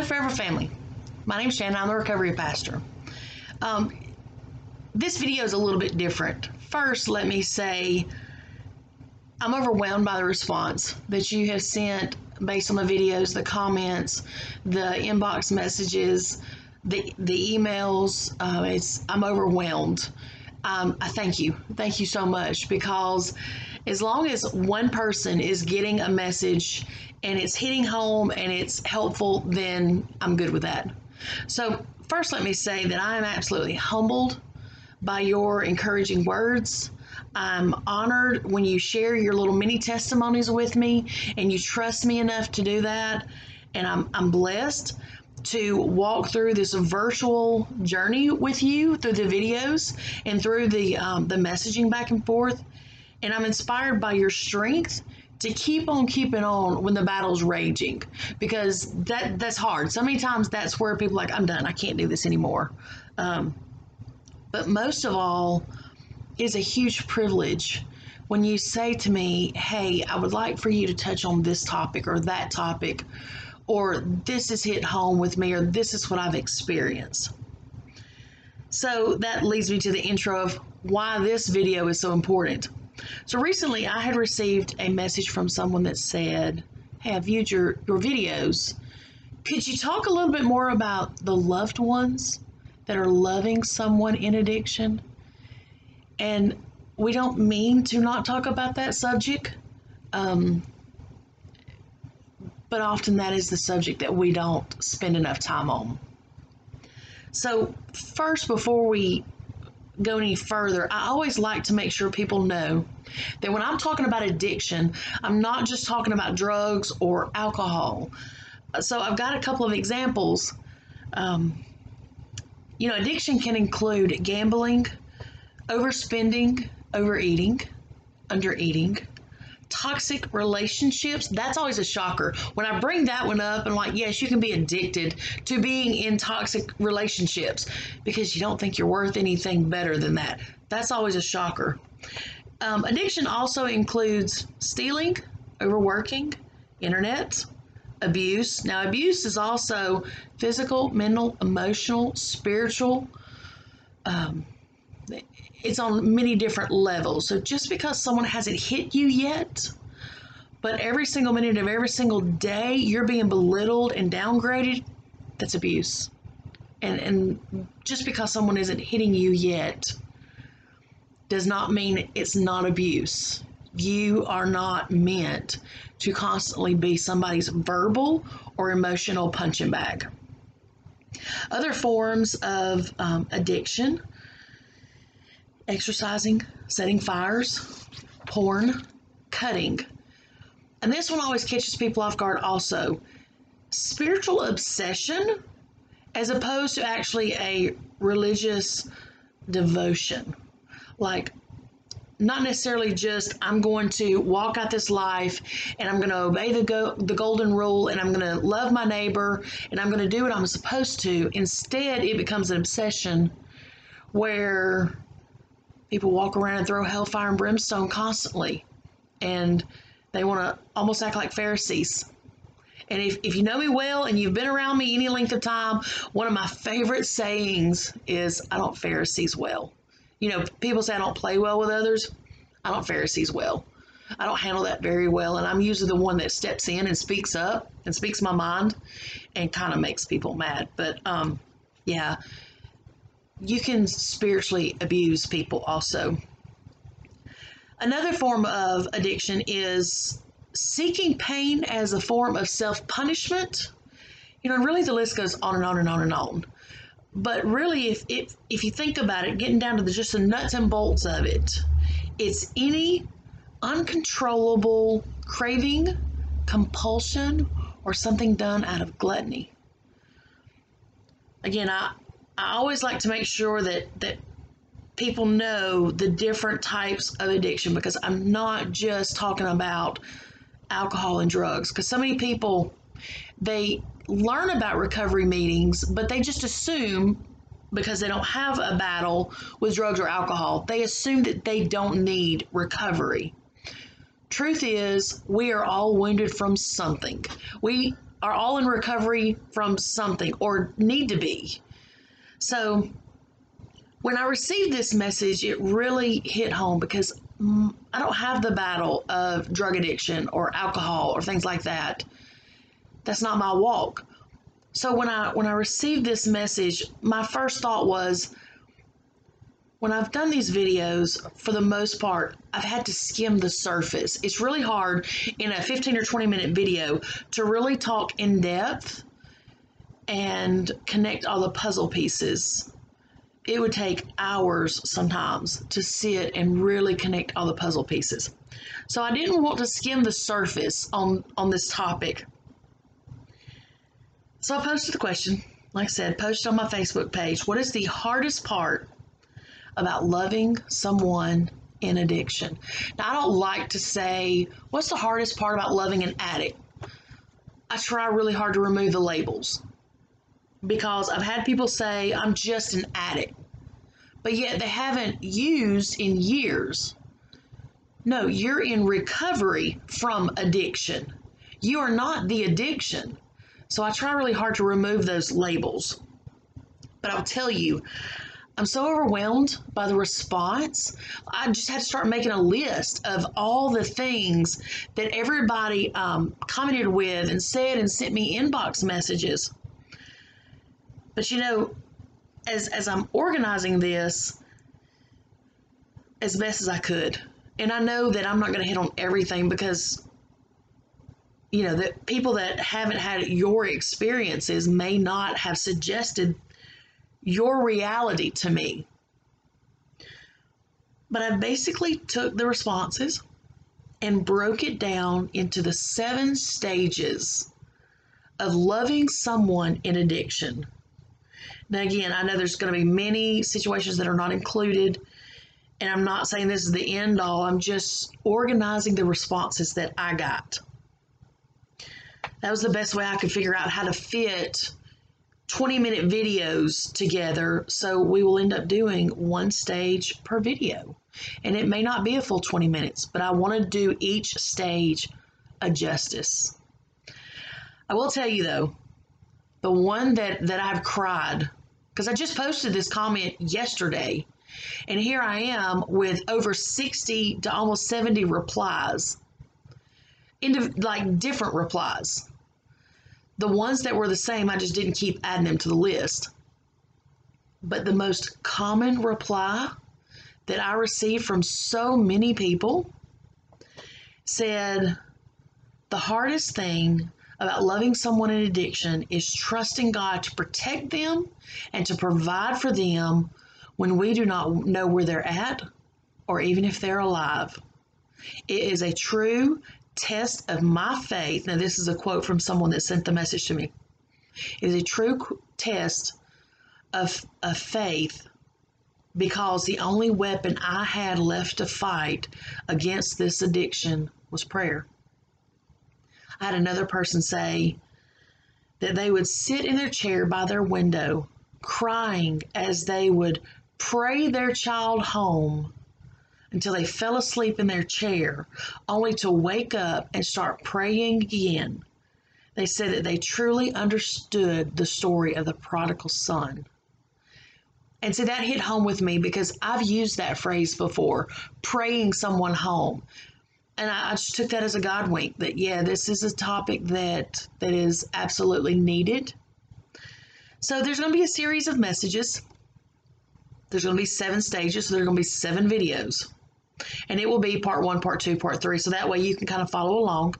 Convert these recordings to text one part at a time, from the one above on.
Hello, Forever Family. My name's Shannon. I'm the Recovery Pastor. This video is a little bit different. First, let me say I'm overwhelmed by the response that you have sent based on the videos, the comments, the inbox messages, the emails. I'm overwhelmed. I thank you. Thank you so much, because as long as one person is getting a message and it's hitting home and it's helpful, then I'm good with that. So first, let me say that I am absolutely humbled by your encouraging words. I'm honored when you share your little mini testimonies with me and you trust me enough to do that. And I'm blessed to walk through this virtual journey with you through the videos and through the messaging back and forth. And I'm inspired by your strength to keep on keeping on when the battle's raging, because that's hard. So many times that's where people are like, I'm done, I can't do this anymore. But most of all, it's a huge privilege when you say to me, hey, I would like for you to touch on this topic or that topic, or this has hit home with me, or this is what I've experienced. So that leads me to the intro of why this video is so important. So recently I had received a message from someone that said, hey, I viewed your videos. Could you talk a little bit more about the loved ones that are loving someone in addiction? And we don't mean to not talk about that subject, but often that is the subject that we don't spend enough time on. So first, before we go any further, I always like to make sure people know that when I'm talking about addiction, I'm not just talking about drugs or alcohol. So I've got a couple of examples. You know, addiction can include gambling, overspending, overeating, undereating, toxic relationships. That's always a shocker. When I bring that one up, I'm like, yes, you can be addicted to being in toxic relationships because you don't think you're worth anything better than that. That's always a shocker. Addiction also includes stealing, overworking, internet, abuse. Now, abuse is also physical, mental, emotional, spiritual. It's on many different levels. So just because someone hasn't hit you yet, but every single minute of every single day you're being belittled and downgraded, that's abuse. And just because someone isn't hitting you yet does not mean it's not abuse. You are not meant to constantly be somebody's verbal or emotional punching bag. Other forms of addiction: exercising, setting fires, porn, cutting. And this one always catches people off guard also. Spiritual obsession as opposed to actually a religious devotion. Like, not necessarily just I'm going to walk out this life and I'm going to obey the golden rule and I'm going to love my neighbor and I'm going to do what I'm supposed to. Instead, it becomes an obsession where people walk around and throw hellfire and brimstone constantly, and they want to almost act like Pharisees. And if you know me well and you've been around me any length of time, one of my favorite sayings is, I don't Pharisees well. You know, people say I don't play well with others. I don't Pharisees well. I don't handle that very well, and I'm usually the one that steps in and speaks up and speaks my mind and kind of makes people mad. But yeah. You can spiritually abuse people also. Another form of addiction is seeking pain as a form of self-punishment. You know, and really the list goes on and on and on and on. But really, if you think about it, getting down to just the nuts and bolts of it, it's any uncontrollable craving, compulsion, or something done out of gluttony. Again, I always like to make sure that people know the different types of addiction, because I'm not just talking about alcohol and drugs, because so many people, they learn about recovery meetings, but they just assume, because they don't have a battle with drugs or alcohol, they assume that they don't need recovery. Truth is, we are all wounded from something. We are all in recovery from something or need to be. So when I received this message, it really hit home because I don't have the battle of drug addiction or alcohol or things like that. That's not my walk. So when I received this message, my first thought was, when I've done these videos, for the most part, I've had to skim the surface. It's really hard in a 15 or 20 minute video to really talk in depth and connect all the puzzle pieces. It would take hours sometimes to sit and really connect all the puzzle pieces. So I didn't want to skim the surface on this topic. So I posted the question, like I said, posted on my Facebook page, what is the hardest part about loving someone in addiction? Now, I don't like to say, what's the hardest part about loving an addict? I try really hard to remove the labels because I've had people say, I'm just an addict, but yet they haven't used in years. No, you're in recovery from addiction. You are not the addiction. So I try really hard to remove those labels, but I'll tell you, I'm so overwhelmed by the response. I just had to start making a list of all the things that everybody commented with and said and sent me inbox messages. But you know, as I'm organizing this as best as I could, and I know that I'm not going to hit on everything because, you know, the people that haven't had your experiences may not have suggested your reality to me. But I basically took the responses and broke it down into the 7 stages of loving someone in addiction. Now, again, I know there's going to be many situations that are not included, and I'm not saying this is the end all. I'm just organizing the responses that I got. That was the best way I could figure out how to fit 20-minute videos together, so we will end up doing 1 stage per video, and it may not be a full 20 minutes, but I want to do each stage a justice. I will tell you though, the one that I've cried, because I just posted this comment yesterday, and here I am with over 60 to almost 70 replies, like different replies. The ones that were the same, I just didn't keep adding them to the list. But the most common reply that I received from so many people said, the hardest thing about loving someone in addiction is trusting God to protect them and to provide for them when we do not know where they're at or even if they're alive. It is a true test of my faith. Now, this is a quote from someone that sent the message to me. It is a true test of faith, because the only weapon I had left to fight against this addiction was prayer. I had another person say that they would sit in their chair by their window crying as they would pray their child home until they fell asleep in their chair, only to wake up and start praying again. They said that they truly understood the story of the prodigal son. And so that hit home with me, because I've used that phrase before, praying someone home. And I just took that as a God wink that, yeah, this is a topic that is absolutely needed. So there's going to be a series of messages. There's going to be 7 stages, so there are going to be 7 videos. And it will be part 1, part 2, part 3. So that way you can kind of follow along.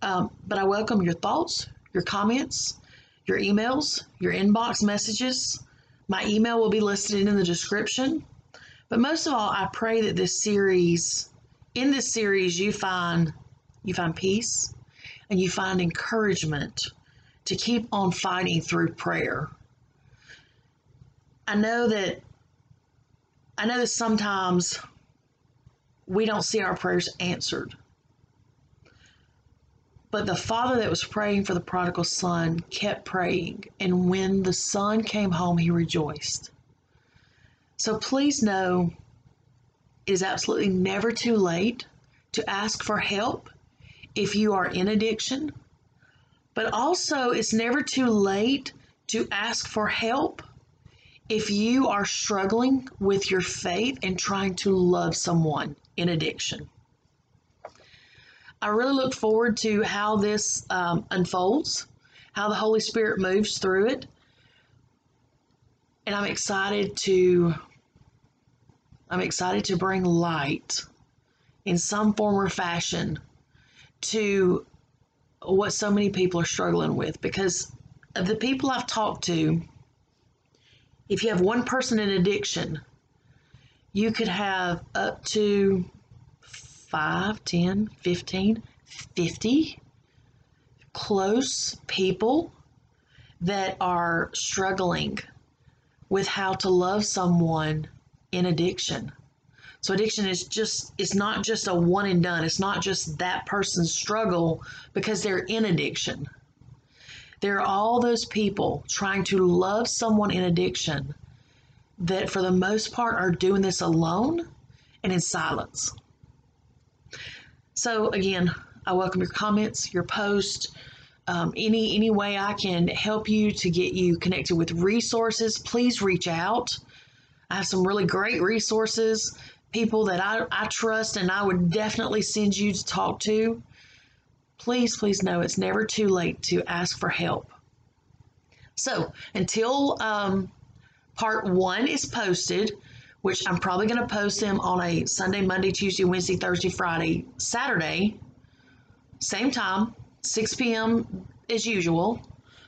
But I welcome your thoughts, your comments, your emails, your inbox messages. My email will be listed in the description. But most of all, I pray that in this series, you find peace and you find encouragement to keep on fighting through prayer. I know that sometimes we don't see our prayers answered. But the father that was praying for the prodigal son kept praying. And when the son came home, he rejoiced. So please know it is absolutely never too late to ask for help if you are in addiction. But also, it's never too late to ask for help if you are struggling with your faith and trying to love someone in addiction. I really look forward to how this unfolds, how the Holy Spirit moves through it. And I'm excited to bring light in some form or fashion to what so many people are struggling with. Because of the people I've talked to, if you have one person in addiction, you could have up to 5, 10, 15, 50 close people that are struggling with how to love someone in addiction. So addiction is just, it's not just a one and done. It's not just that person's struggle because they're in addiction. There are all those people trying to love someone in addiction that for the most part are doing this alone and in silence. So again, I welcome your comments, your posts, any way I can help you to get you connected with resources. Please reach out. I have some really great resources, people that I trust, and I would definitely send you to talk to. Please know it's never too late to ask for help. So until part one is posted, which I'm probably going to post them on a Sunday, Monday, Tuesday, Wednesday, Thursday, Friday, Saturday, same time, 6 p.m. as usual.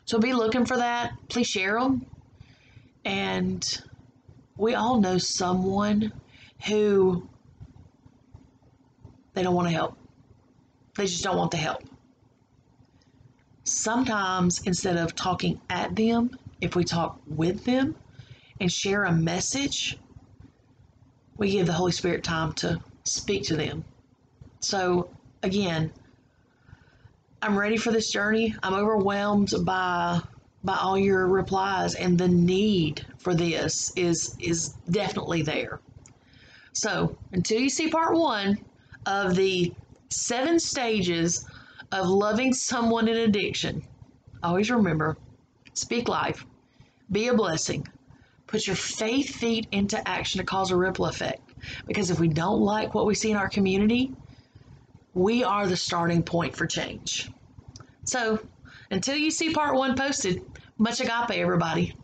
So be looking for that. Please share them. And we all know someone who they don't want to help. They just don't want the help. Sometimes instead of talking at them, if we talk with them and share a message, we give the Holy Spirit time to speak to them. So again, I'm ready for this journey. I'm overwhelmed by all your replies, and the need for this is definitely there. So until you see part one of the 7 stages of loving someone in addiction, always remember, speak life, be a blessing, put your faith feet into action to cause a ripple effect. Because if we don't like what we see in our community, we are the starting point for change. So until you see part one posted, much agape, everybody.